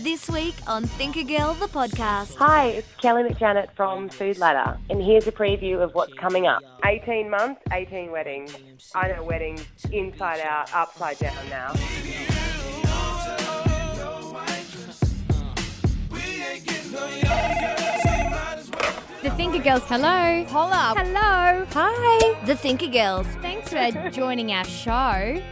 This week on Thinker Girl, the podcast. Hi, it's Kelly McJannett from Food Ladder, and here's a preview of what's coming up. 18 months, 18 weddings. I know weddings inside out, upside down now. The Thinker Girls, hello. Hola. Hello. Hi. The Thinker Girls. Thanks for joining our show.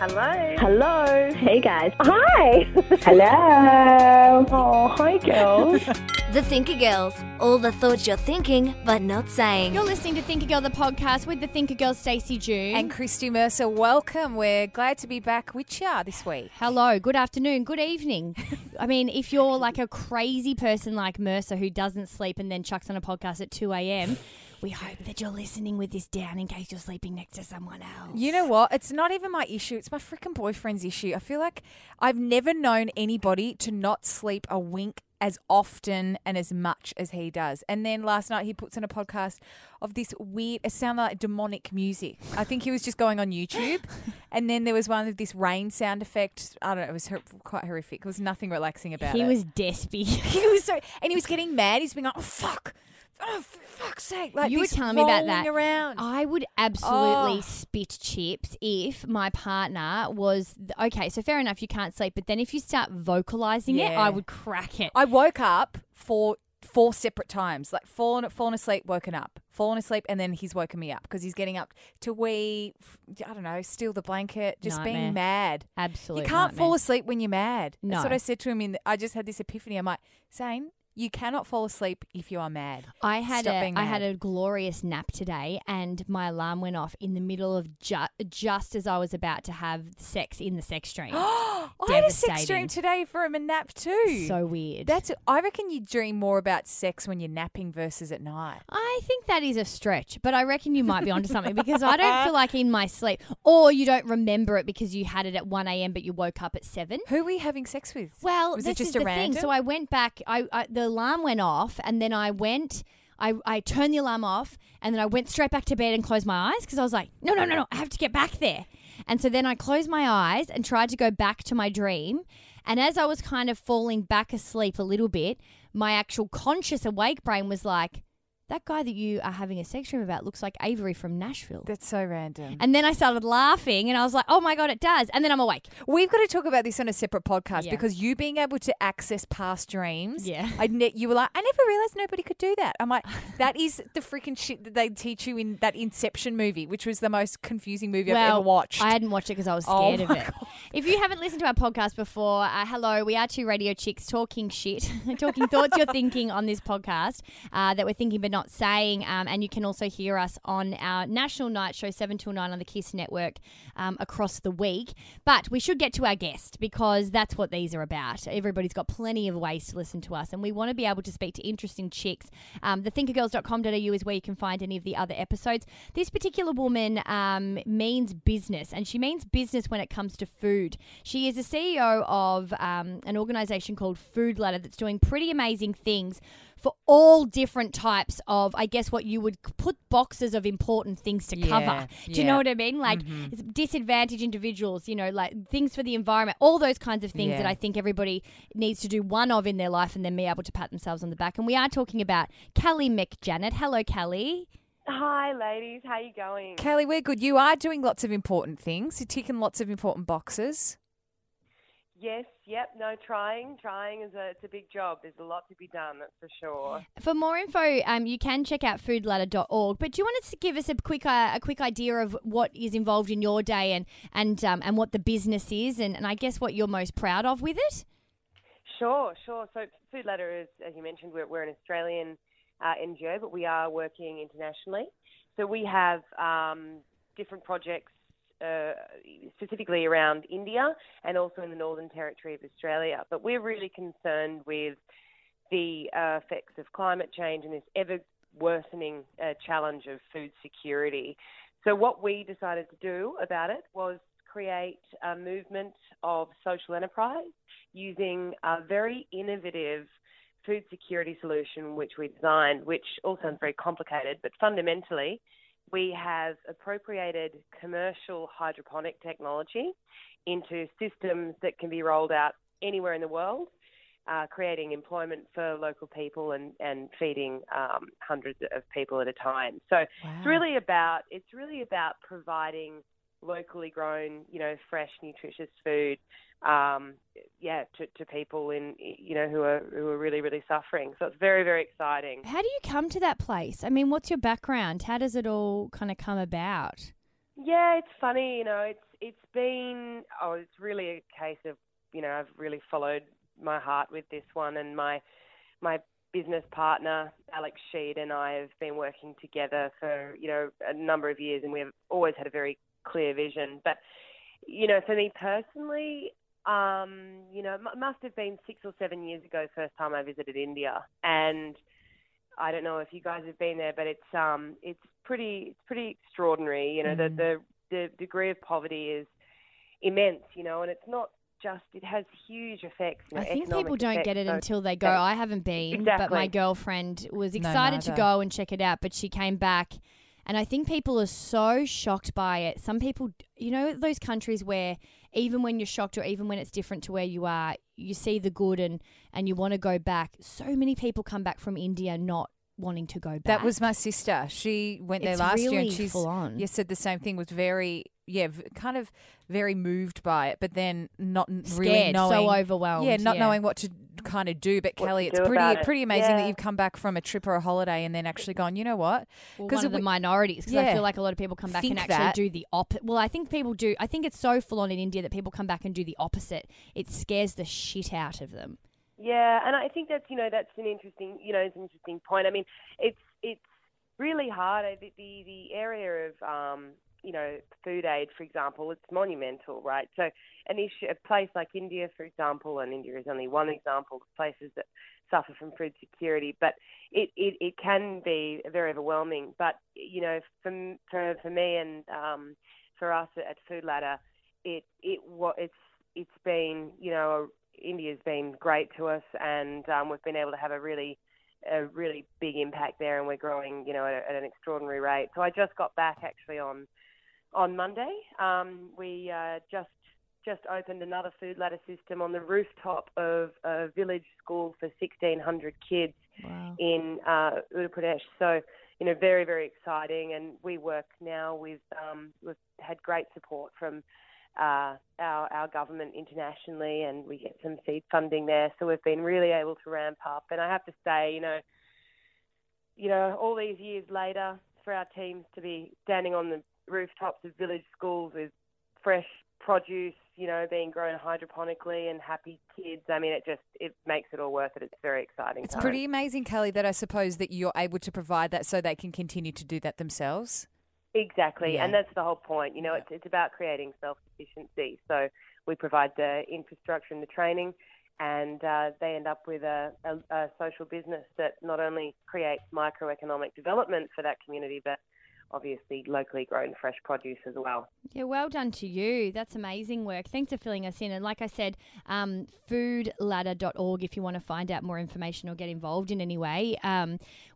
Hello. Hello. Hey, guys. Hi. Hello. Oh, hi, girls. The Thinker Girls. All the thoughts you're thinking but not saying. You're listening to Thinker Girl, the podcast with the Thinker Girls, Stacey June. And Christy Mercer. Welcome. We're glad to be back with you this week. Hello. Good afternoon. Good evening. I mean, if you're like a crazy person like Mercer who doesn't sleep and then chucks on a podcast at 2 a.m., we hope that you're listening with this down in case you're sleeping next to someone else. You know what? It's not even my issue. It's my freaking boyfriend's issue. I feel like I've never known anybody to not sleep a wink as often and as much as he does. And then last night he puts on a podcast of this weird, it sounded like demonic music. I think he was just going on YouTube. And then there was one of this rain sound effect. I don't know. It was quite horrific. There was nothing relaxing about it. He was despy. And he was getting mad. He's been like, oh, fuck. Oh, for fuck's sake. Like, you were telling me about that. Around. I would absolutely spit chips if my partner was, okay, so fair enough, you can't sleep, but then if you start vocalising it, I would crack it. I woke up for four separate times, like fallen asleep, woken up, fallen asleep, and then he's woken me up because he's getting up to wee, I don't know, steal the blanket, just nightmare. Being mad. Absolutely. You can't fall asleep when you're mad. No. That's what I said to him. I just had this epiphany. I'm like, Zane, you cannot fall asleep if you are mad. I had a glorious nap today and my alarm went off in the middle of just as I was about to have sex in the sex dream. I had a sex dream today from a nap too. So weird. I reckon you dream more about sex when you're napping versus at night. I think that is a stretch, but I reckon you might be onto something because I don't feel like in my sleep, or you don't remember it because you had it at 1 a.m. but you woke up at 7. Who were you having sex with? Well, was this it just is a the random thing. So I went back. The alarm went off and then I turned the alarm off and then I went straight back to bed and closed my eyes because I was like, no, I have to get back there. And so then I closed my eyes and tried to go back to my dream. And as I was kind of falling back asleep a little bit, my actual conscious awake brain was like, that guy that you are having a sex dream about looks like Avery from Nashville. That's so random. And then I started laughing and I was like, oh my God, it does. And then I'm awake. We've got to talk about this on a separate podcast because you being able to access past dreams. Yeah. You were like, I never realised nobody could do that. I'm like, that is the freaking shit that they teach you in that Inception movie, which was the most confusing movie I've ever watched. I hadn't watched it because I was scared of it. God. If you haven't listened to our podcast before, hello, we are two radio chicks talking shit, talking thoughts you're thinking on this podcast that we're thinking but not saying, and you can also hear us on our national night show 7 till 9 on the KISS network across the week. But we should get to our guest because that's what these are about. Everybody's got plenty of ways to listen to us, and we want to be able to speak to interesting chicks. Thethinkergirls.com.au is where you can find any of the other episodes. This particular woman means business, and she means business when it comes to food. She is the CEO of an organisation called Food Ladder that's doing pretty amazing things for all different types of, I guess, what you would put boxes of important things to cover. Do you know what I mean? Like disadvantaged individuals, you know, like things for the environment, all those kinds of things that I think everybody needs to do one of in their life and then be able to pat themselves on the back. And we are talking about Kelly McJannett. Hello, Kelly. Hi, ladies. How you going? Kelly, we're good. You are doing lots of important things. You're ticking lots of important boxes. Yes, yep, no, trying is it's a big job. There's a lot to be done, that's for sure. For more info, you can check out foodladder.org. But do you want to give us a quick idea of what is involved in your day and what the business is and I guess what you're most proud of with it? Sure. So Food Ladder is, as you mentioned, we're an Australian NGO, but we are working internationally. So we have different projects specifically around India and also in the Northern Territory of Australia. But we're really concerned with the effects of climate change and this ever-worsening challenge of food security. So what we decided to do about it was create a movement of social enterprise using a very innovative food security solution which we designed, which all sounds very complicated, but fundamentally we have appropriated commercial hydroponic technology into systems that can be rolled out anywhere in the world, creating employment for local people and feeding hundreds of people at a time. So wow. it's really about providing locally grown, fresh, nutritious food, to people in, who are really, really suffering. So it's very, very exciting. How do you come to that place? I mean, what's your background? How does it all kind of come about? Yeah, it's funny, it's been, it's really a case of, I've really followed my heart with this one, and my business partner Alex Sheed and I have been working together for, a number of years, and we have always had a very clear vision. But for me personally, it must have been 6 or 7 years ago, first time I visited India, and I don't know if you guys have been there, but it's pretty extraordinary. Mm-hmm. the degree of poverty is immense, and it's not just, it has huge effects. I think people don't get it until they go. I haven't been, exactly. But my girlfriend was excited to go and check it out, but she came back. And I think people are so shocked by it. Some people, those countries where even when you're shocked or even when it's different to where you are, you see the good and you want to go back. So many people come back from India not wanting to go back. That was my sister. She went there last year and she's full on. Yeah, said the same thing, was very, kind of very moved by it, but then not scared, really knowing. So overwhelmed. Yeah, not knowing what to kind of do. But Kelly, it's pretty amazing that you've come back from a trip or a holiday and then actually gone, you know what? Well, one of the minorities, because I feel like a lot of people come back and actually do the opposite. Well, I think people do. I think it's so full on in India that people come back and do the opposite. It scares the shit out of them. Yeah, and I think that's, that's an interesting, it's an interesting point. I mean, it's really hard. The area of, food aid, for example, it's monumental, right? So an issue, a place like India, for example, and India is only one example of places that suffer from food security, but it can be very overwhelming. But, for me and for us at Food Ladder, it's been, India's been great to us, and we've been able to have a really big impact there, and we're growing, at an extraordinary rate. So I just got back actually on Monday. We just opened another Food Ladder system on the rooftop of a village school for 1,600 kids in Uttar Pradesh. So, very, very exciting. And we work now with we've had great support from our government internationally, and we get some seed funding there. So we've been really able to ramp up. And I have to say, all these years later, for our teams to be standing on the rooftops of village schools with fresh produce, being grown hydroponically, and happy kids. I mean, it makes it all worth it. It's very exciting. It's pretty amazing, Kelly, that I suppose that you're able to provide that so they can continue to do that themselves. Exactly, and that's the whole point. It's about creating self-sufficiency. So we provide the infrastructure and the training, and they end up with a social business that not only creates microeconomic development for that community, but obviously locally grown fresh produce as well. Yeah, well done to you. That's amazing work. Thanks for filling us in. And like I said, foodladder.org if you want to find out more information or get involved in any way.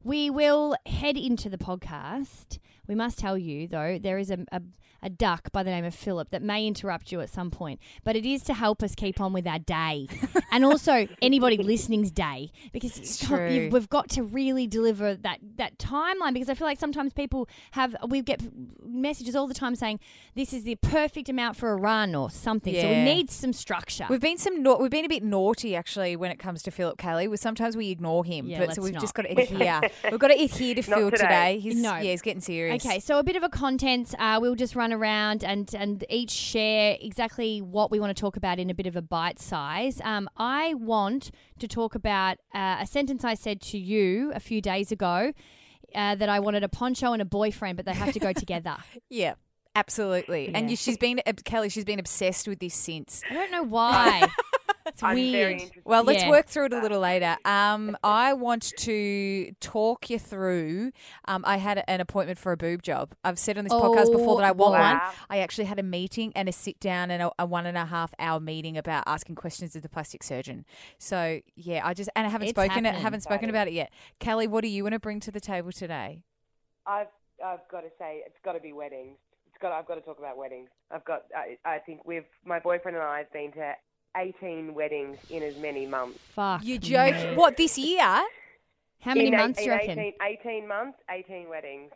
We will head into the podcast. We must tell you, though, there is a duck by the name of Philip that may interrupt you at some point, but it is to help us keep on with our day and also anybody listening's day, because we've got to really deliver that timeline, because I feel like sometimes people we get messages all the time saying this is the perfect amount for a run or something. Yeah. So we need some structure. We've been a bit naughty actually when it comes to Philip, Kelly. Sometimes we ignore him, just got to adhere. We've got to adhere to Phil today. He's getting serious. Okay, so a bit of a contents. We'll just run around and each share exactly what we want to talk about in a bit of a bite size. I want to talk about a sentence I said to you a few days ago. That I wanted a poncho and a boyfriend, but they have to go together. Yeah. Absolutely. Yeah. And she's been obsessed with this since. I don't know why. It's weird. Well, let's work through it a little later. I want to talk you through. I had an appointment for a boob job. I've said on this podcast before that I want one. I actually had a meeting and a sit down and a 1.5-hour meeting about asking questions of the plastic surgeon. So yeah, I haven't spoken about it yet. Kelly, what do you want to bring to the table today? I've got to say it's got to be weddings. I've got to talk about weddings. I think my boyfriend and I have been to 18 weddings in as many months. Fuck. You joke? Man. What, this year? How many months do you reckon? 18 months, 18 weddings.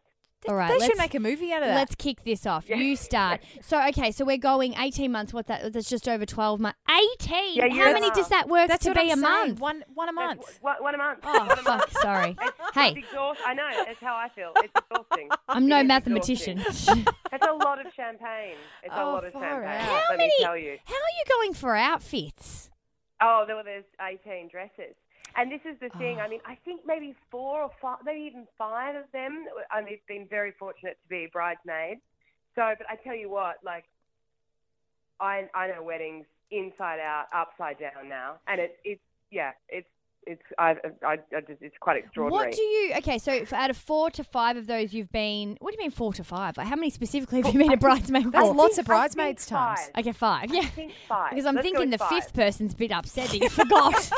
All right, they should make a movie out of that. Let's kick this off. Yeah. You start. So we're going 18 months. What's that? That's just over 12 months. 18? Yeah, how many does that work to be a month? One a month. One a month. Oh, fuck, sorry. It's exhausting. I know. That's how I feel. It's exhausting. I'm no mathematician. That's a lot of champagne. It's a lot of champagne. How are you going for outfits? Oh, there's 18 dresses. And this is the thing. I mean, I think maybe 4 or 5, maybe even 5 of them. I've been very fortunate to be a bridesmaid. So, but I tell you what, like, I know weddings inside out, upside down now, and it's quite extraordinary. So out of 4 to 5 of those you've been, what do you mean 4 to 5? Like, how many specifically have you been a bridesmaid for? That's lots of bridesmaids times. 5. Okay, 5. Yeah. I think 5. Because I'm thinking the 5th person's a bit upset that you forgot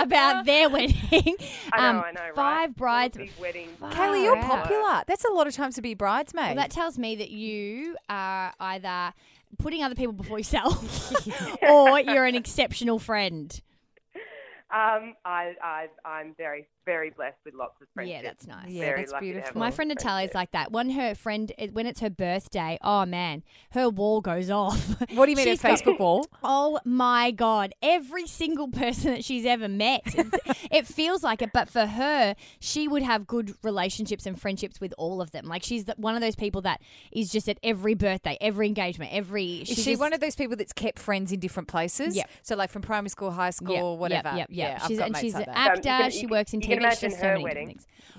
about their wedding. I know, right? 5 bridesmaids. Kaylee, you're popular. That's a lot of times to be a bridesmaid. Well, that tells me that you are either putting other people before yourself or you're an exceptional friend. I'm very, very blessed with lots of friends. Yeah, that's nice. Yeah, very, that's beautiful. My friend Natalia's like that. When it's her birthday, oh man, her wall goes off. What do you mean, her Facebook wall? Oh my God. Every single person that she's ever met. It feels like it, but for her, she would have good relationships and friendships with all of them. Like, she's one of those people that is just at every birthday, every engagement, every... She's one of those people that's kept friends in different places? Yep. So like from primary school, high school, whatever. Yeah, she's an actor. She works in TV. You can imagine her wedding.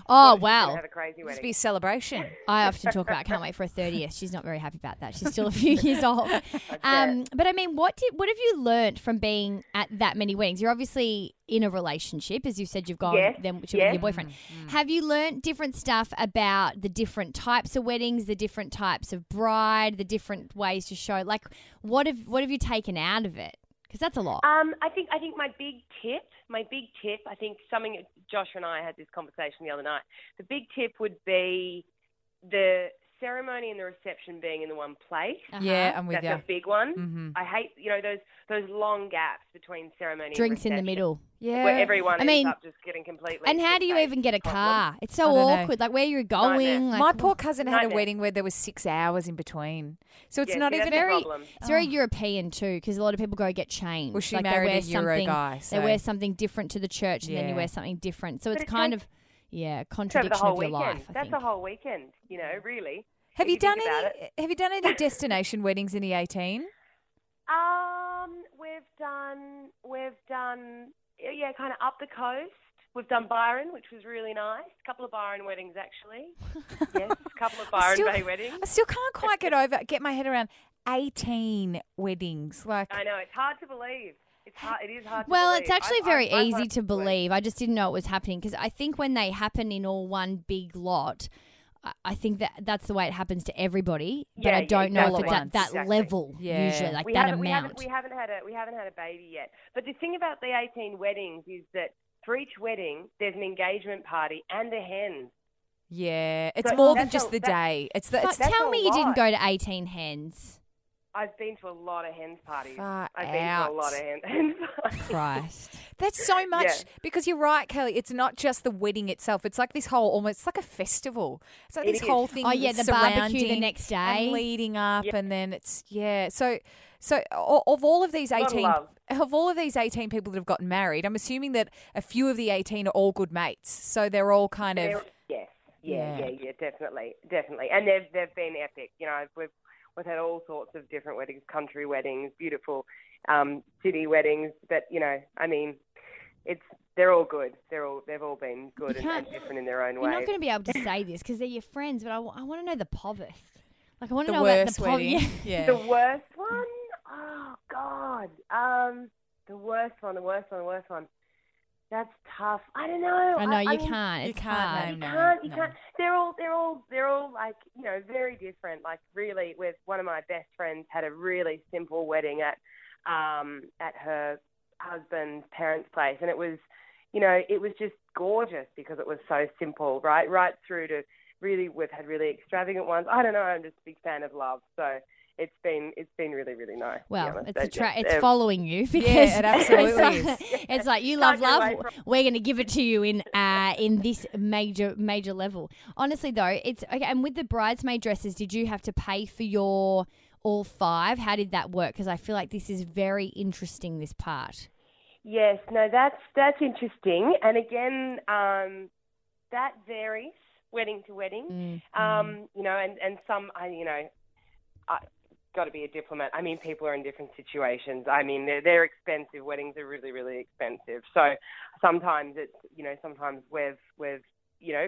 Oh wow, have a crazy wedding. It's be a celebration. I often talk about. I can't wait for her 30th. She's not very happy about that. She's still a few years old. But I mean, what have you learnt from being at that many weddings? You're obviously in a relationship, as you said. You've gone with your boyfriend. Mm-hmm. Have you learnt different stuff about the different types of weddings, the different types of bride, the different ways to show? Like, what have you taken out of it? Because that's a lot. I think my big tip, I think something Josh and I had this conversation the other night. The big tip would be the ceremony and the reception being in the one place. Uh-huh. Yeah, I'm with you. That's a big one. Mm-hmm. I hate, those long gaps between ceremony drinks and reception. In the middle. Yeah. Where everyone ends up just getting completely... And how do you even get a car? It's so awkward. Like, where you're going. Like, my poor cousin had a wedding where there was 6 hours in between. So it's not even very... It's very European too, because a lot of people go get changed. Well, she married a Euro guy. So. They wear something different to the church and then you wear something different. So it's kind of... Yeah, contradiction of your life. That's the whole weekend, really. Have you done any destination weddings in the 18? We've done kind of up the coast. We've done Byron, which was really nice. A couple of Byron weddings, actually. Yes, a couple of Byron Bay weddings. I still can't quite get my head around 18 weddings. Like, I know, it's hard to believe. It is hard to believe. It's actually very easy to believe. I just didn't know it was happening, because I think when they happen in all one big lot, I think that's the way it happens to everybody. Yeah, but I don't know if it's at that level usually, like that amount. We haven't had a baby yet. But the thing about the 18 weddings is that for each wedding, there's an engagement party and a hen. Yeah, it's more than just the day. Tell me you didn't go to 18 hens. I've been to a lot of hens parties. Christ. That's so much because you're right, Kelly. It's not just the wedding itself. It's like this whole almost like a festival. It's like this whole thing. Oh, yeah, the barbecue the next day. And leading up and then it's, So of all of these 18 people that have gotten married, I'm assuming that a few of the 18 are all good mates. So they're all kind of. Yeah, definitely. Definitely. And they've been epic. We've had all sorts of different weddings, country weddings, beautiful city weddings. But they're all good. They've all been good and different in their own way. You're not going to be able to say this because they're your friends, but I want to know the povest. Like, I want to know about the wedding. Yeah. The worst one? Oh, God. The worst one. That's tough. I don't know. I know you can't. It's hard. You can't. They're all like, you know, very different. Like, really, with one of my best friends had a really simple wedding at her husband's parents' place, and it was, you know, it was just gorgeous because it was so simple, right? Right through to really, we've had really extravagant ones. I don't know. I'm just a big fan of love, so. It's been really, really nice. Well, it's following you because it absolutely is. It's like you love. We're going to give it to you in this major level. Honestly, though, it's okay. And with the bridesmaid dresses, did you have to pay for your all five? How did that work? Because I feel like this is very interesting. This part. Yes. No. That's interesting. And again, that varies wedding to wedding. Mm-hmm. You know, and some, you know. Got to be a diplomat. I mean, people are in different situations. I mean, they're expensive. Weddings are really, really expensive. So sometimes it's, you know, sometimes we've you know,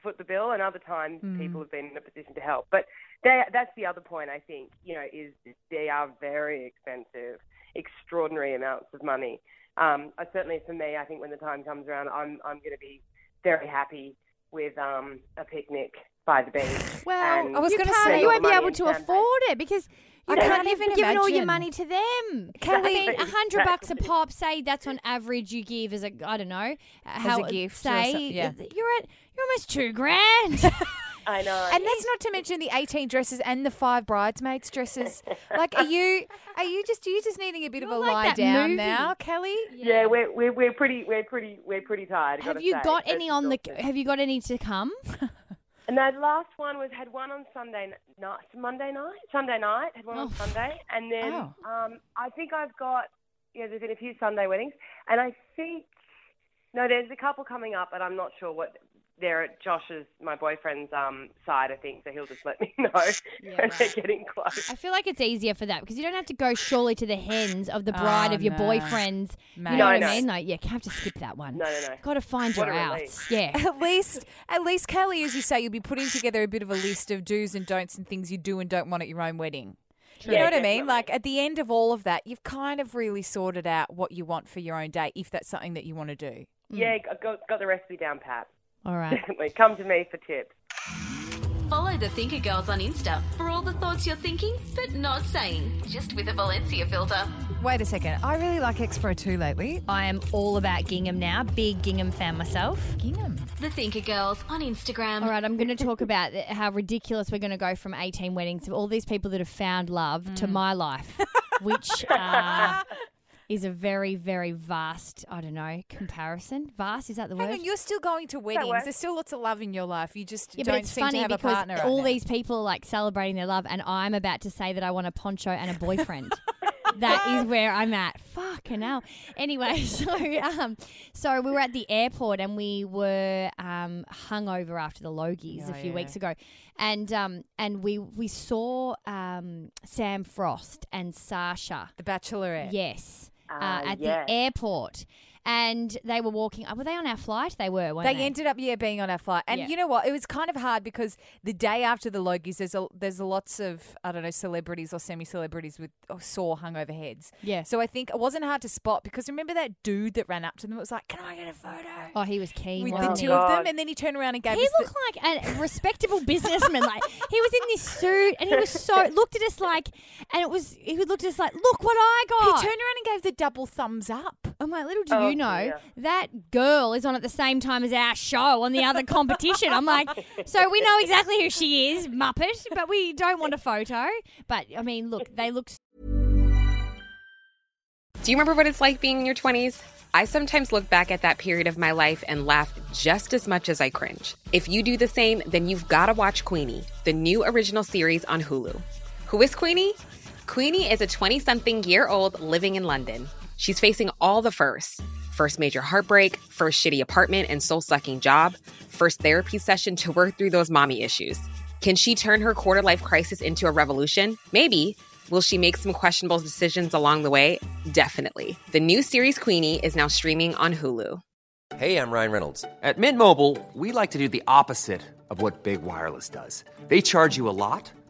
foot the bill, and other times people have been in a position to help. But that's the other point, I think, you know, is they are very expensive, extraordinary amounts of money. Certainly for me, I think when the time comes around, I'm going to be very happy with a picnic by the beach. Well, I was going to say, you won't be able to afford it because you can't even give all your money to them. Can we? $100 a pop, say that's on average you give as a, I don't know, as a gift. Say you're almost $2,000. I know. And that's not to mention the 18 dresses and the 5 bridesmaids dresses. Like, are you just needing a bit of a lie down now, Kelly? Yeah, we're pretty tired. Have you got any to come? And that last one was had one on Sunday night. Had one on Sunday, and then I think I've got there's been a few Sunday weddings, and I think there's a couple coming up, but I'm not sure what they're at. Josh's, my boyfriend's side, I think, so he'll just let me know when they're getting close. I feel like it's easier for that because you don't have to go surely to the hens of the bride of your boyfriend's. Mate. You know what I mean? No, yeah, you have to skip that one. No. Got to find you out. Yeah. At least, Kelly, as you say, you'll be putting together a bit of a list of do's and don'ts and things you do and don't want at your own wedding. True. You know what I mean? Like, at the end of all of that, you've kind of really sorted out what you want for your own day, if that's something that you want to do. Yeah, got the recipe down pat. All right. Definitely. Come to me for tips. Follow the Thinker Girls on Insta for all the thoughts you're thinking but not saying, just with a Valencia filter. Wait a second. I really like X-Pro 2 lately. I am all about gingham now. Big gingham fan myself. Gingham. The Thinker Girls on Instagram. All right, I'm going to talk about how ridiculous we're going to go from 18 weddings of all these people that have found love to my life, which is a very, very vast, I don't know, comparison. Vast, is that the word? Hang on, you're still going to weddings. There's still lots of love in your life. You just don't seem to have a partner. But it's funny because all these people are like celebrating their love, and I'm about to say that I want a poncho and a boyfriend. That is where I'm at. Fucking hell. Anyway, so we were at the airport and we were hungover after the Logies a few weeks ago, and we saw Sam Frost and Sasha, The Bachelorette. Yes. At the airport, and they were walking. Were they on our flight? They were, weren't they? They ended up, being on our flight. And you know what? It was kind of hard because the day after the Logies, there's lots of, I don't know, celebrities or semi-celebrities with sore hungover heads. Yeah. So I think it wasn't hard to spot because remember that dude that ran up to them? It was like, can I get a photo? Oh, he was keen. With the two of them. And then he turned around and gave us. He looked like a respectable businessman. Like, he was in this suit and he was looked at us like, look what I got. He turned around and gave the double thumbs up. I'm like, little do you know, that girl is on at the same time as our show on the other competition. I'm like, so we know exactly who she is, Muppet, but we don't want a photo. But, I mean, look, they look... Do you remember what it's like being in your 20s? I sometimes look back at that period of my life and laugh just as much as I cringe. If you do the same, then you've got to watch Queenie, the new original series on Hulu. Who is Queenie? Queenie is a 20-something-year-old living in London. She's facing all the firsts. First major heartbreak, first shitty apartment and soul-sucking job, first therapy session to work through those mommy issues. Can she turn her quarter-life crisis into a revolution? Maybe. Will she make some questionable decisions along the way? Definitely. The new series Queenie is now streaming on Hulu. Hey, I'm Ryan Reynolds. At Mint Mobile, we like to do the opposite of what Big Wireless does. They charge you a lot.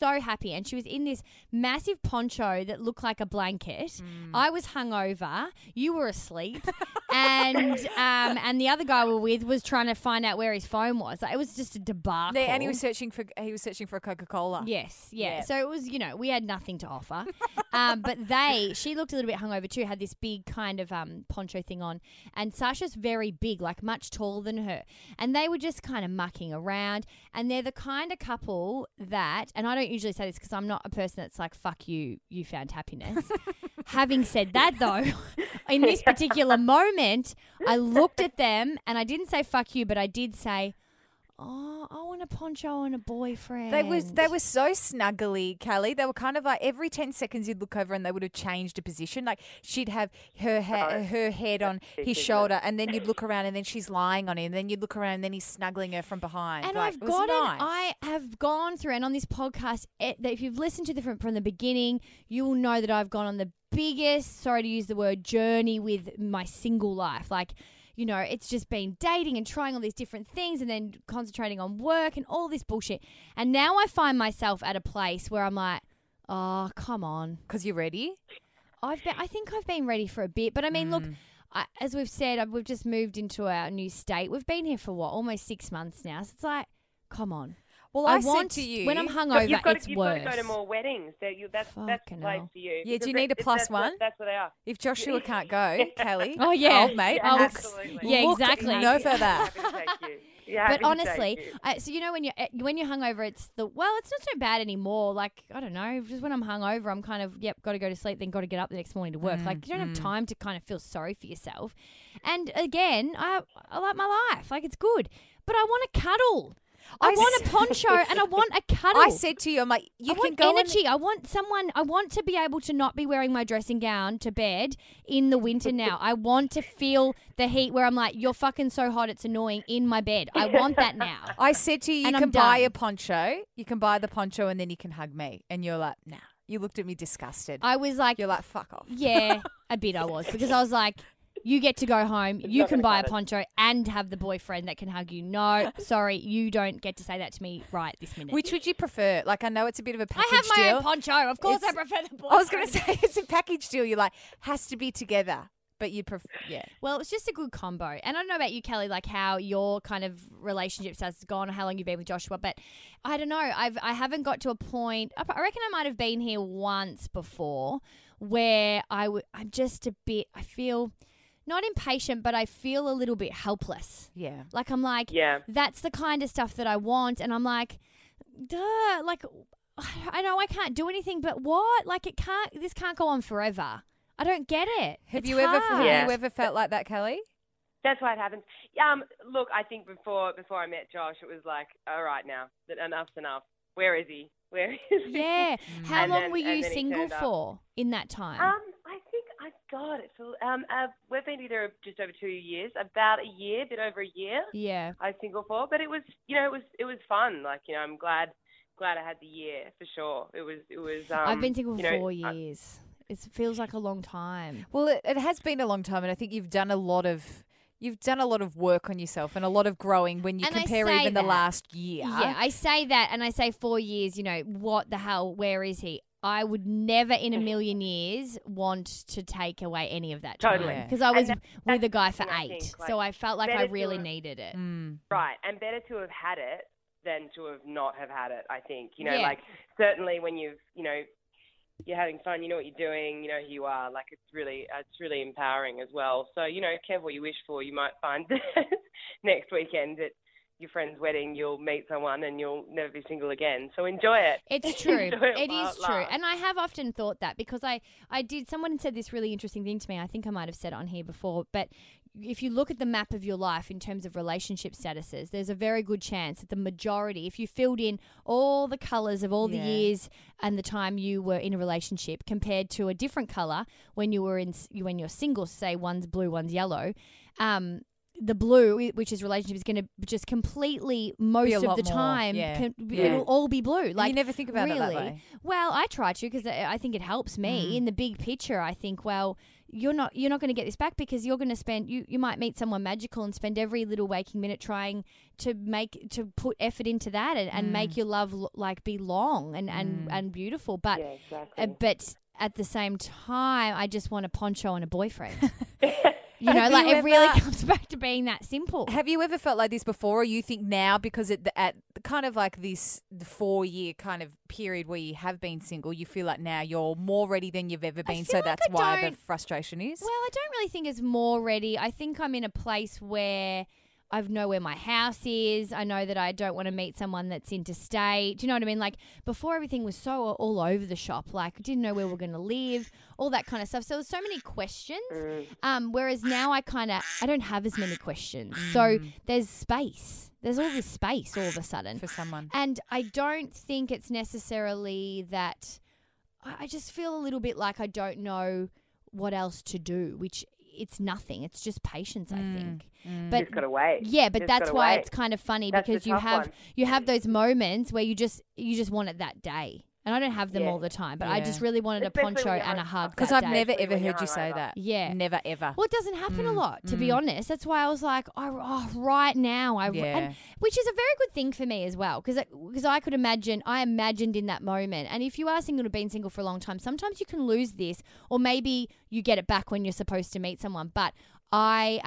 So happy, and she was in this massive poncho that looked like a blanket. I was hungover, you were asleep, and the other guy we were with was trying to find out where his phone was. Like, it was just a debacle. Yeah, and he was searching for a Coca-Cola. Yes, yeah. So it was, we had nothing to offer. But she looked a little bit hungover too. Had this big kind of poncho thing on, and Sasha's very big, like much taller than her, and they were just kind of mucking around. And they're the kind of couple that, and I don't usually say this because I'm not a person that's like, fuck you, you found happiness. Having said that though, in this particular moment, I looked at them and I didn't say fuck you, but I did say, oh, I want a poncho and a boyfriend. They were so snuggly, Kelly. They were kind of like every 10 seconds you'd look over and they would have changed a position. Like she'd have her head on his shoulder and then you'd look around and then she's lying on him. And then you'd look around and then he's snuggling her from behind. And like, I have gone through, and on this podcast, if you've listened to the from the beginning, you will know that I've gone on the biggest, sorry to use the word, journey with my single life. Like, it's just been dating and trying all these different things and then concentrating on work and all this bullshit. And now I find myself at a place where I'm like, oh, come on. Because you're ready? I think I've been ready for a bit. But, I mean, look, as we've said, we've just moved into our new state. We've been here for, almost 6 months now. So it's like, come on. Well, I want to you. When I'm hungover, you've got to go to more weddings. That's the place for you. Yeah, do you need a plus one? That's what they are. If Joshua can't go, Kelly. Oh, yeah. Old mate. Yeah, absolutely. Yeah, exactly. No further. But honestly, so when you're hungover, it's not so bad anymore. Like, I don't know, just when I'm hungover, I'm kind of, got to go to sleep, then got to get up the next morning to work. Like, you don't have time to kind of feel sorry for yourself. And again, I like my life. Like, it's good. But I want to cuddle. I want a poncho and I want a cuddle. I said to you, I'm like, you can go. I want energy. I want to be able to not be wearing my dressing gown to bed in the winter now. I want to feel the heat where I'm like, you're fucking so hot, it's annoying, in my bed. I want that now. I said to you, buy a poncho. You can buy the poncho and then you can hug me. And you're like, nah. You looked at me disgusted. I was like, you're like, fuck off. Yeah, a bit I was, because I was like, you get to go home. You can buy a poncho and have the boyfriend that can hug you. No, sorry, you don't get to say that to me right this minute. Which would you prefer? Like, I know it's a bit of a package deal. I have my own poncho. Of course I prefer the boyfriend. I was going to say it's a package deal. You're like, has to be together. But you'd prefer, yeah. Well, it's just a good combo. And I don't know about you, Kelly, like how your kind of relationships has gone or how long you've been with Joshua. But I don't know. I haven't got to a point. I reckon I might have been here once before where I'm just a bit, I feel... not impatient, but I feel a little bit helpless. Yeah. Like, I'm like, that's the kind of stuff that I want. And I'm like, duh, like, I know I can't do anything, but what? Like, this can't go on forever. I don't get it. Have you ever felt like that, Kelly? That's why it happens. Look, I think before I met Josh, it was like, all right now, enough's enough. Where is he? Yeah. How long were you single for in that time? God, we've been together just over 2 years, about a year, a bit over a year. Yeah, I was single for, but it was, it was fun. Like, I'm glad I had the year for sure. It was. I've been single for 4 years. It feels like a long time. Well, it has been a long time, and I think you've done a lot of. You've done a lot of work on yourself and a lot of growing when you compare even the last year. Yeah, I say that, and I say 4 years, what the hell, where is he? I would never in a million years want to take away any of that time. Totally. Because I was with a guy for 8, so I felt like I really needed it. Right, and better to have had it than to have not have had it, I think. Like certainly when you've, you're having fun, you know what you're doing, you know who you are. Like, it's really empowering as well. So, care what you wish for. You might find next weekend at your friend's wedding, you'll meet someone and you'll never be single again. So enjoy it. It's true. It is true. And I have often thought that because someone said this really interesting thing to me. I think I might have said it on here before, but if you look at the map of your life in terms of relationship statuses, there's a very good chance that the majority, if you filled in all the colours of all the years and the time you were in a relationship compared to a different colour when you were in, when you're single, say one's blue, one's yellow, the blue, which is relationship, is going to just completely most of the time it'll all be blue. Like, you never think about it that way. Well, I try to because I think it helps me in the big picture. I think you're not going to get this back because you're going to spend you might meet someone magical and spend every little waking minute trying to put effort into that and make your love be long and beautiful. But but at the same time, I just want a poncho and a boyfriend. You know, it really comes back to being that simple. Have you ever felt like this before, or you think now because at kind of like this 4-year kind of period where you have been single, you feel like now you're more ready than you've ever been, so that's why the frustration is? Well, I don't really think it's more ready. I think I'm in a place where I know where my house is. I know that I don't want to meet someone that's interstate. Do you know what I mean? Like, before everything was so all over the shop. Like, didn't know where we were going to live, all that kind of stuff. So there's so many questions. Whereas now I don't have as many questions. So there's space. There's all this space all of a sudden. For someone. And I don't think it's necessarily that I just feel a little bit like I don't know what else to do, which it's nothing. It's just patience, I think. But you just gotta wait. Yeah, but that's why it's kind of funny because you have those moments where you just want it that day. And I don't have them all the time, but I just really wanted especially a poncho and a hug because I've never ever heard you say that. Yeah. Never ever. Well, it doesn't happen a lot, to be honest. That's why I was like, right now. And, which is a very good thing for me as well because I could imagine, I imagined in that moment. And if you are single or been single for a long time, sometimes you can lose this or maybe you get it back when you're supposed to meet someone. But I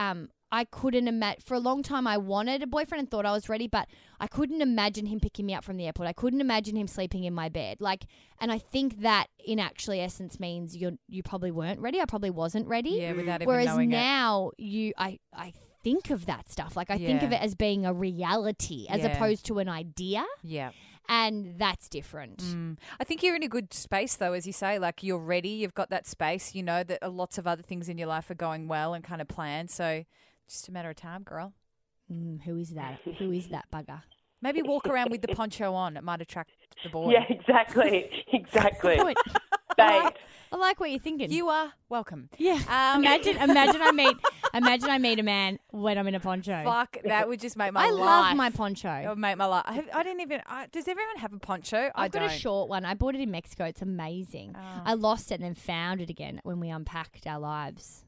couldn't imagine. For a long time, I wanted a boyfriend and thought I was ready, but I couldn't imagine him picking me up from the airport. I couldn't imagine him sleeping in my bed. And I think that in actually essence means you probably weren't ready. I probably wasn't ready. Yeah, without even knowing it. Whereas now, I think of that stuff. Like, I think of it as being a reality as opposed to an idea. Yeah. And that's different. I think you're in a good space, though, as you say. Like, you're ready. You've got that space. You know that lots of other things in your life are going well and kind of planned. So just a matter of time, girl. Who is that? Who is that bugger? Maybe walk around with the poncho on. It might attract the boy. Yeah, exactly. I like what you're thinking. You are welcome. Yeah. Imagine I meet a man when I'm in a poncho. Fuck, that would just make my life. I love my poncho. It would make my life. Does everyone have a poncho? I've got a short one. I bought it in Mexico. It's amazing. Oh. I lost it and then found it again when we unpacked our lives.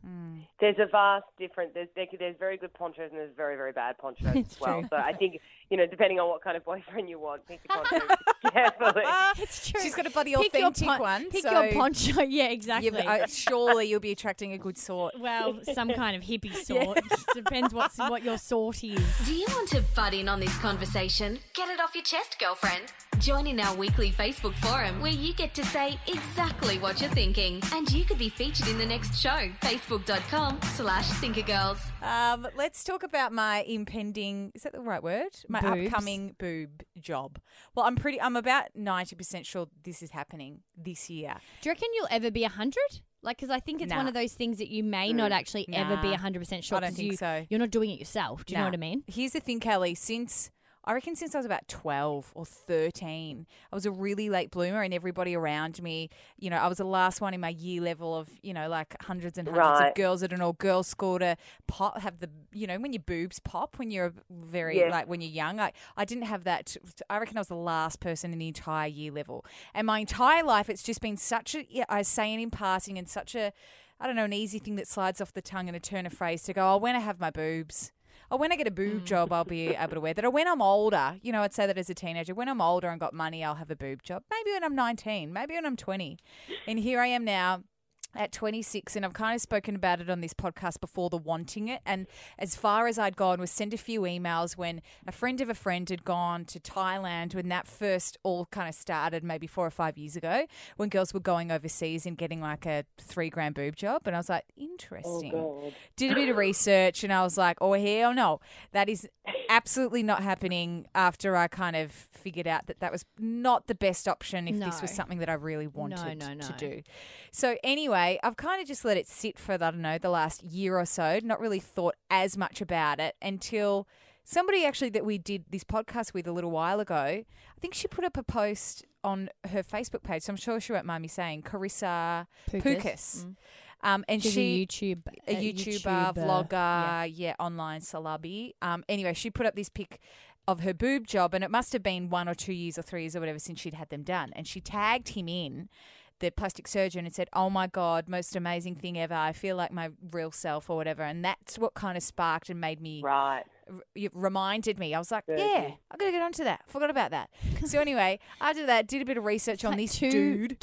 There's a vast difference. There's very good ponchos and there's very, very bad ponchos as well. True. So I think, depending on what kind of boyfriend you want, pick your poncho carefully. It's true. She's got a bloody authentic one. Pick your poncho. Yeah, exactly. Surely you'll be attracting a good sort. Well, some kind of hippie sort. Depends what your sort is. Do you want to butt in on this conversation? Get it off your chest, girlfriend. Join in our weekly Facebook forum where you get to say exactly what you're thinking. And you could be featured in the next show. Facebook.com/Thinker Girls. Let's talk about my impending, is that the right word? My upcoming boob job. Well, I'm about 90% sure this is happening this year. Do you reckon you'll ever be 100? Like, because I think it's one of those things that you may not actually ever be 100% sure. I don't think so. You're not doing it yourself. Do you know what I mean? Here's the thing, Kelly. I reckon since I was about 12 or 13, I was a really late bloomer and everybody around me, I was the last one in my year level of, like hundreds and hundreds of girls at an all-girls school to pop, have the, when your boobs pop when you're very, like when you're young. I didn't have that. I reckon I was the last person in the entire year level. And my entire life, it's just been such a, I say it in passing and such a, I don't know, an easy thing that slides off the tongue and a turn of phrase to go, when I have my boobs. Or when I get a boob job, I'll be able to wear that. Or when I'm older, I'd say that as a teenager. When I'm older and got money, I'll have a boob job. Maybe when I'm 19. Maybe when I'm 20. And here I am now at 26, and I've kind of spoken about it on this podcast before, the wanting it. And as far as I'd gone was send a few emails when a friend of a friend had gone to Thailand when that first all kind of started maybe 4 or 5 years ago when girls were going overseas and getting like a $3,000 boob job. And I was like, interesting. Oh, did a bit of research and I was like, oh, hell no. That is absolutely not happening after I kind of figured out that that was not the best option if this was something that I really wanted to do. So anyway, I've kind of just let it sit for, I don't know, the last year or so, not really thought as much about it until somebody actually that we did this podcast with a little while ago, I think she put up a post on her Facebook page, so I'm sure she won't mind me saying, Carissa Pucas. And she's a YouTuber, vlogger, online celebby. Anyway, she put up this pic of her boob job, and it must have been 1 or 2 years or 3 years or whatever since she'd had them done. And she tagged him in, the plastic surgeon, and said, "Oh my God, most amazing thing ever. I feel like my real self," or whatever. And that's what kind of sparked and made me reminded me. I was like, yeah, I've got to get onto that. Forgot about that. So anyway, after that, did a bit of research on this dude.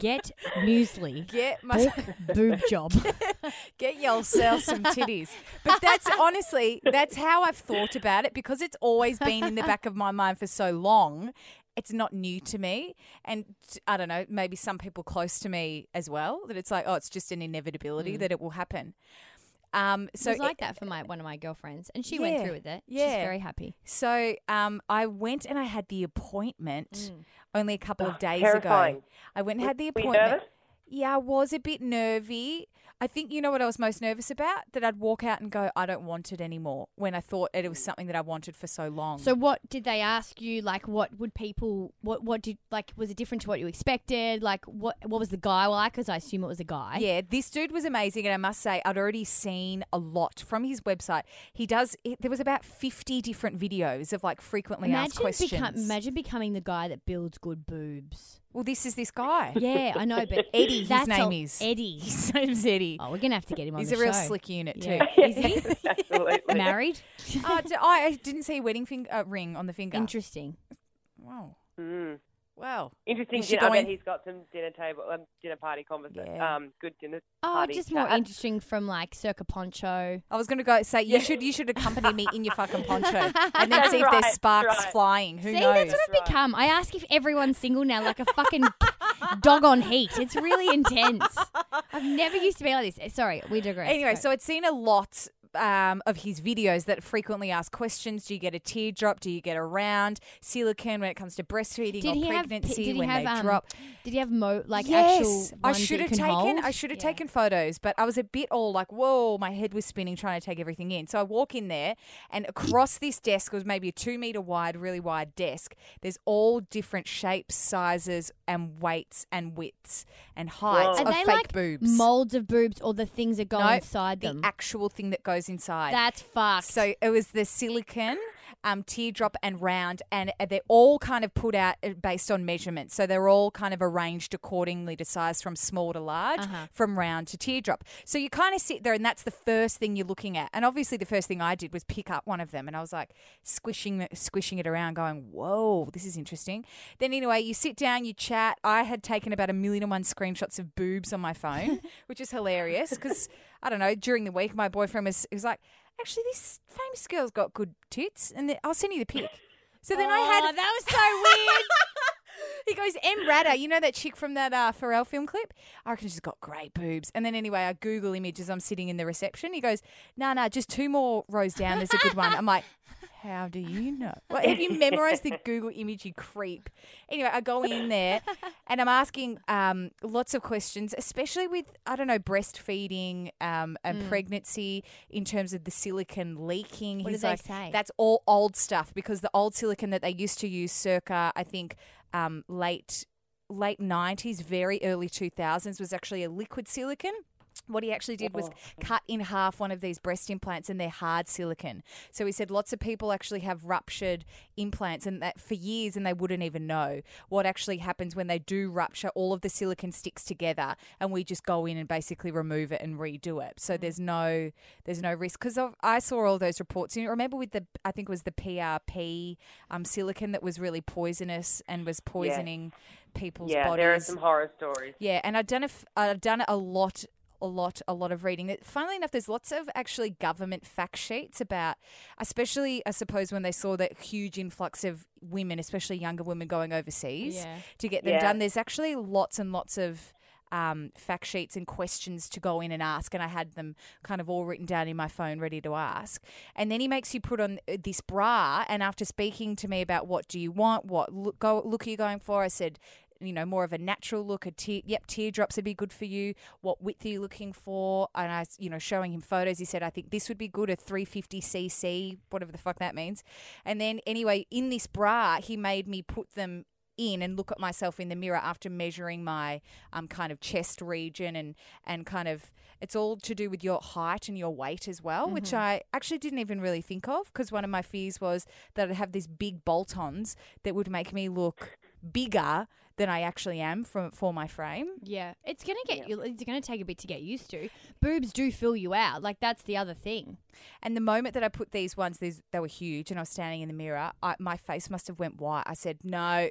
Get muesli. Get my boob job. Get yourself some titties. But that's honestly, that's how I've thought about it, because it's always been in the back of my mind for so long. It's not new to me. And I don't know, maybe some people close to me as well, that it's like, oh, it's just an inevitability that it will happen. So it was like that for one of my girlfriends, and she went through with it. Yeah. She's very happy. So I went and I had the appointment only a couple of days ago. I went and had the appointment. Yeah, I was a bit nervy. I think you know what I was most nervous about? That I'd walk out and go, I don't want it anymore, when I thought it was something that I wanted for so long. So what did they ask you? Like, what would people, what did, like, was it different to what you expected? Like, what was the guy like? Because I assume it was a guy. Yeah, this dude was amazing. And I must say, I'd already seen a lot from his website. He does, there was about 50 different videos of like frequently asked questions. Imagine becoming the guy that builds good boobs. Well, this is this guy. Yeah, I know, but Eddie, his name is. Eddie. His name's Eddie. Oh, we're going to have to get him on the show. He's a real slick unit too. Yeah. Is he? Absolutely. Married? I didn't see a wedding ring on the finger. Interesting. Wow. Mm. Wow. Interesting. I bet he's got some dinner party conversation. Yeah. Good dinner party. Oh, just more interesting from like circa poncho. I was going to go say, you should accompany me in your fucking poncho and then see if there's sparks flying. Who knows? That's what I've become. I ask if everyone's single now, like a fucking dog on heat. It's really intense. I've never used to be like this. Sorry, we digress. Anyway, so I'd seen a lot of his videos that frequently ask questions. Do you get a teardrop? Do you get a round? Silicone when it comes to breastfeeding or pregnancy they drop. Did he have actual ones I should have taken photos, but I was a bit all like, whoa, my head was spinning trying to take everything in. So I walk in there, and across this desk was maybe a 2 meter wide, really wide desk. There's all different shapes, sizes and weights and widths and heights of fake boobs. Molds of boobs or the things that go inside them? The actual thing that goes inside. That's fucked. So it was the silicone, teardrop and round, and they're all kind of put out based on measurements. So they're all kind of arranged accordingly to size from small to large, from round to teardrop. So you kind of sit there and that's the first thing you're looking at. And obviously the first thing I did was pick up one of them, and I was like squishing it around going, whoa, this is interesting. Then anyway, you sit down, you chat. I had taken about 1,000,001 screenshots of boobs on my phone, which is hilarious because I don't know, during the week my boyfriend was like, actually, this famous girl's got good tits. And I'll send you the pic. So then I had... that was so weird. He goes, M. Radda, you know that chick from that Pharrell film clip? I reckon she's got great boobs. And then anyway, I Google images. I'm sitting in the reception. He goes, no, just 2 more rows down. There's a good one. I'm like... How do you know? Well, have you memorised the Google image, you creep? Anyway, I go in there and I'm asking lots of questions, especially with, I don't know, breastfeeding and pregnancy in terms of the silicone leaking. What do they say? That's all old stuff because the old silicone that they used to use circa, I think, late 90s, very early 2000s was actually a liquid silicone. What he actually did was cut in half one of these breast implants, and they're hard silicone. So he said lots of people actually have ruptured implants and that for years, and they wouldn't even know what actually happens when they do rupture. All of the silicone sticks together, and we just go in and basically remove it and redo it. So there's no risk because I saw all those reports. You remember with I think it was the PRP silicone that was really poisonous and was poisoning people's bodies. Yeah, there are some horror stories. Yeah, and I've done a lot of reading. Funnily enough, there's lots of actually government fact sheets about, especially I suppose when they saw that huge influx of women, especially younger women going overseas to get them done. There's actually lots and lots of fact sheets and questions to go in and ask, and I had them kind of all written down in my phone ready to ask. And then he makes you put on this bra, and after speaking to me about what do you want, what look are you going for, I said, you know, more of a natural look, teardrops would be good for you. What width are you looking for? And I, you know, showing him photos, he said, I think this would be good, a 350cc, whatever the fuck that means. And then anyway, in this bra, he made me put them in and look at myself in the mirror after measuring my kind of chest region and kind of, it's all to do with your height and your weight as well, mm-hmm. which I actually didn't even really think of, because one of my fears was that I'd have these big bolt-ons that would make me look bigger than I actually am for my frame. Yeah. It's going to get you, it's going to take a bit to get used to. Boobs do fill you out. Like, that's the other thing. And the moment that I put these ones, they were huge, and I was standing in the mirror, my face must have went white. I said, no.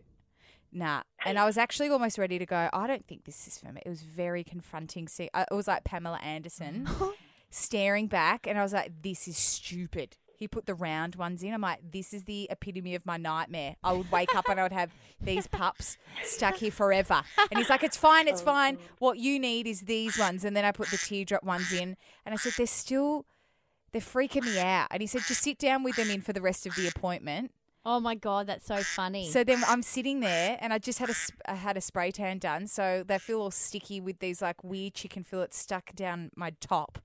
Nah. And I was actually almost ready to go, I don't think this is for me. It was very confronting. See, it was like Pamela Anderson staring back, and I was like, this is stupid. He put the round ones in. I'm like, this is the epitome of my nightmare. I would wake up and I would have these pups stuck here forever. And he's like, it's fine, it's fine. What you need is these ones. And then I put the teardrop ones in, and I said, they're freaking me out. And he said, just sit down with them in for the rest of the appointment. Oh, my God, that's so funny. So then I'm sitting there, and I just had I had a spray tan done, so they feel all sticky with these like weird chicken fillets stuck down my top.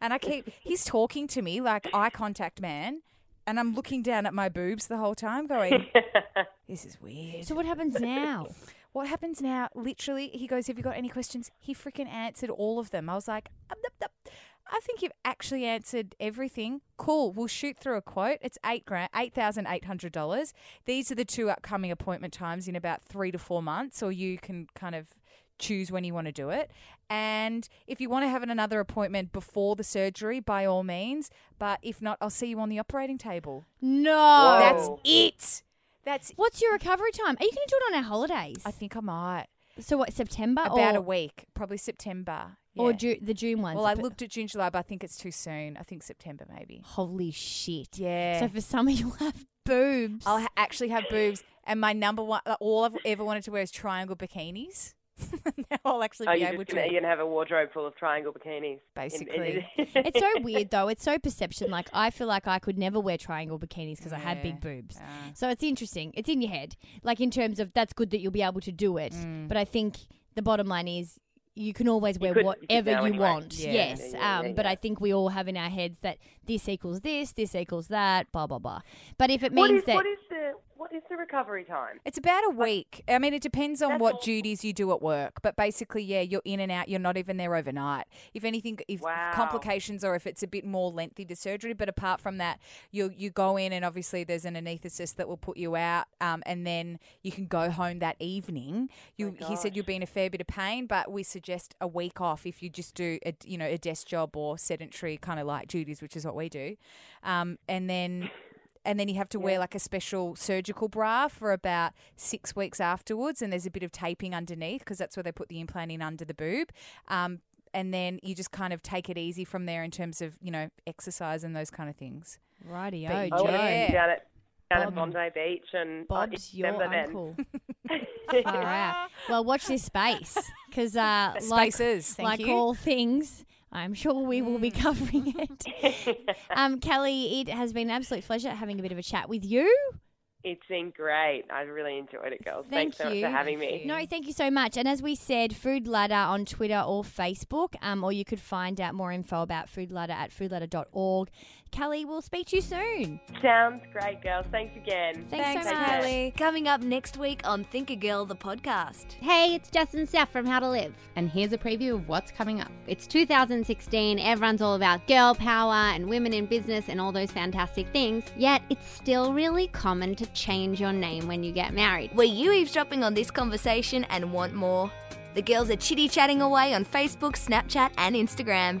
And he's talking to me like eye contact, man, and I'm looking down at my boobs the whole time going, this is weird. So what happens now? What happens now? Literally, he goes, have you got any questions? He freaking answered all of them. I was like, I think you've actually answered everything. Cool. We'll shoot through a quote. It's $8,800. These are the two upcoming appointment times in about 3 to 4 months, or you can kind of choose when you want to do it. And if you want to have another appointment before the surgery, by all means. But if not, I'll see you on the operating table. No. Whoa. That's it. What's your recovery time? Are you going to do it on our holidays? I think I might. So what, September? About a week. Probably September. Yeah. Or the June ones. Well, I looked at June, July, but I think it's too soon. I think September maybe. Holy shit. Yeah. So for summer, you'll have boobs. I'll actually have boobs. And my number one, all I've ever wanted to wear is triangle bikinis. Now I'll actually be able to. You're going to have a wardrobe full of triangle bikinis. Basically. It's so weird, though. It's so perception. Like, I feel like I could never wear triangle bikinis because I had big boobs. So it's interesting. It's in your head. Like, in terms of that's good that you'll be able to do it. But I think the bottom line is, you can always wear whatever you want. Yeah. Yes. But I think we all have in our heads that this equals this equals that, blah, blah, blah. But if it means what is the recovery time? It's about a week. I mean, it depends on what duties you do at work. But basically, yeah, you're in and out. You're not even there overnight. If anything, if complications or if it's a bit more lengthy, the surgery. But apart from that, you go in and obviously there's an anaesthetist that will put you out and then you can go home that evening. He said you'll be in a fair bit of pain, but we suggest a week off if you just do a desk job or sedentary kind of like duties, which is what we do. And then you have to wear like a special surgical bra for about 6 weeks afterwards, and there's a bit of taping underneath because that's where they put the implant in under the boob. And then you just kind of take it easy from there in terms of, exercise and those kind of things. Rightio. Oh, yeah. Down at Bondi Beach and Bob's your uncle. All right. Well, watch this space because all things, I'm sure we will be covering it. Kelly, it has been an absolute pleasure having a bit of a chat with you. It's been great. I really enjoyed it, girls. Thanks so much for having me. No, thank you so much. And as we said, Food Ladder on Twitter or Facebook, or you could find out more info about Food Ladder at foodladder.org. Kelly, we'll speak to you soon. Sounds great, girls. Thanks again. Thanks so much, Kelly. Coming up next week on Thinker Girl, the podcast. Hey, it's Justin Seth from How to Live. And here's a preview of what's coming up. It's 2016. Everyone's all about girl power and women in business and all those fantastic things. Yet it's still really common to change your name when you get married. Were you eavesdropping on this conversation and want more? The girls are chitty-chatting away on Facebook, Snapchat and Instagram.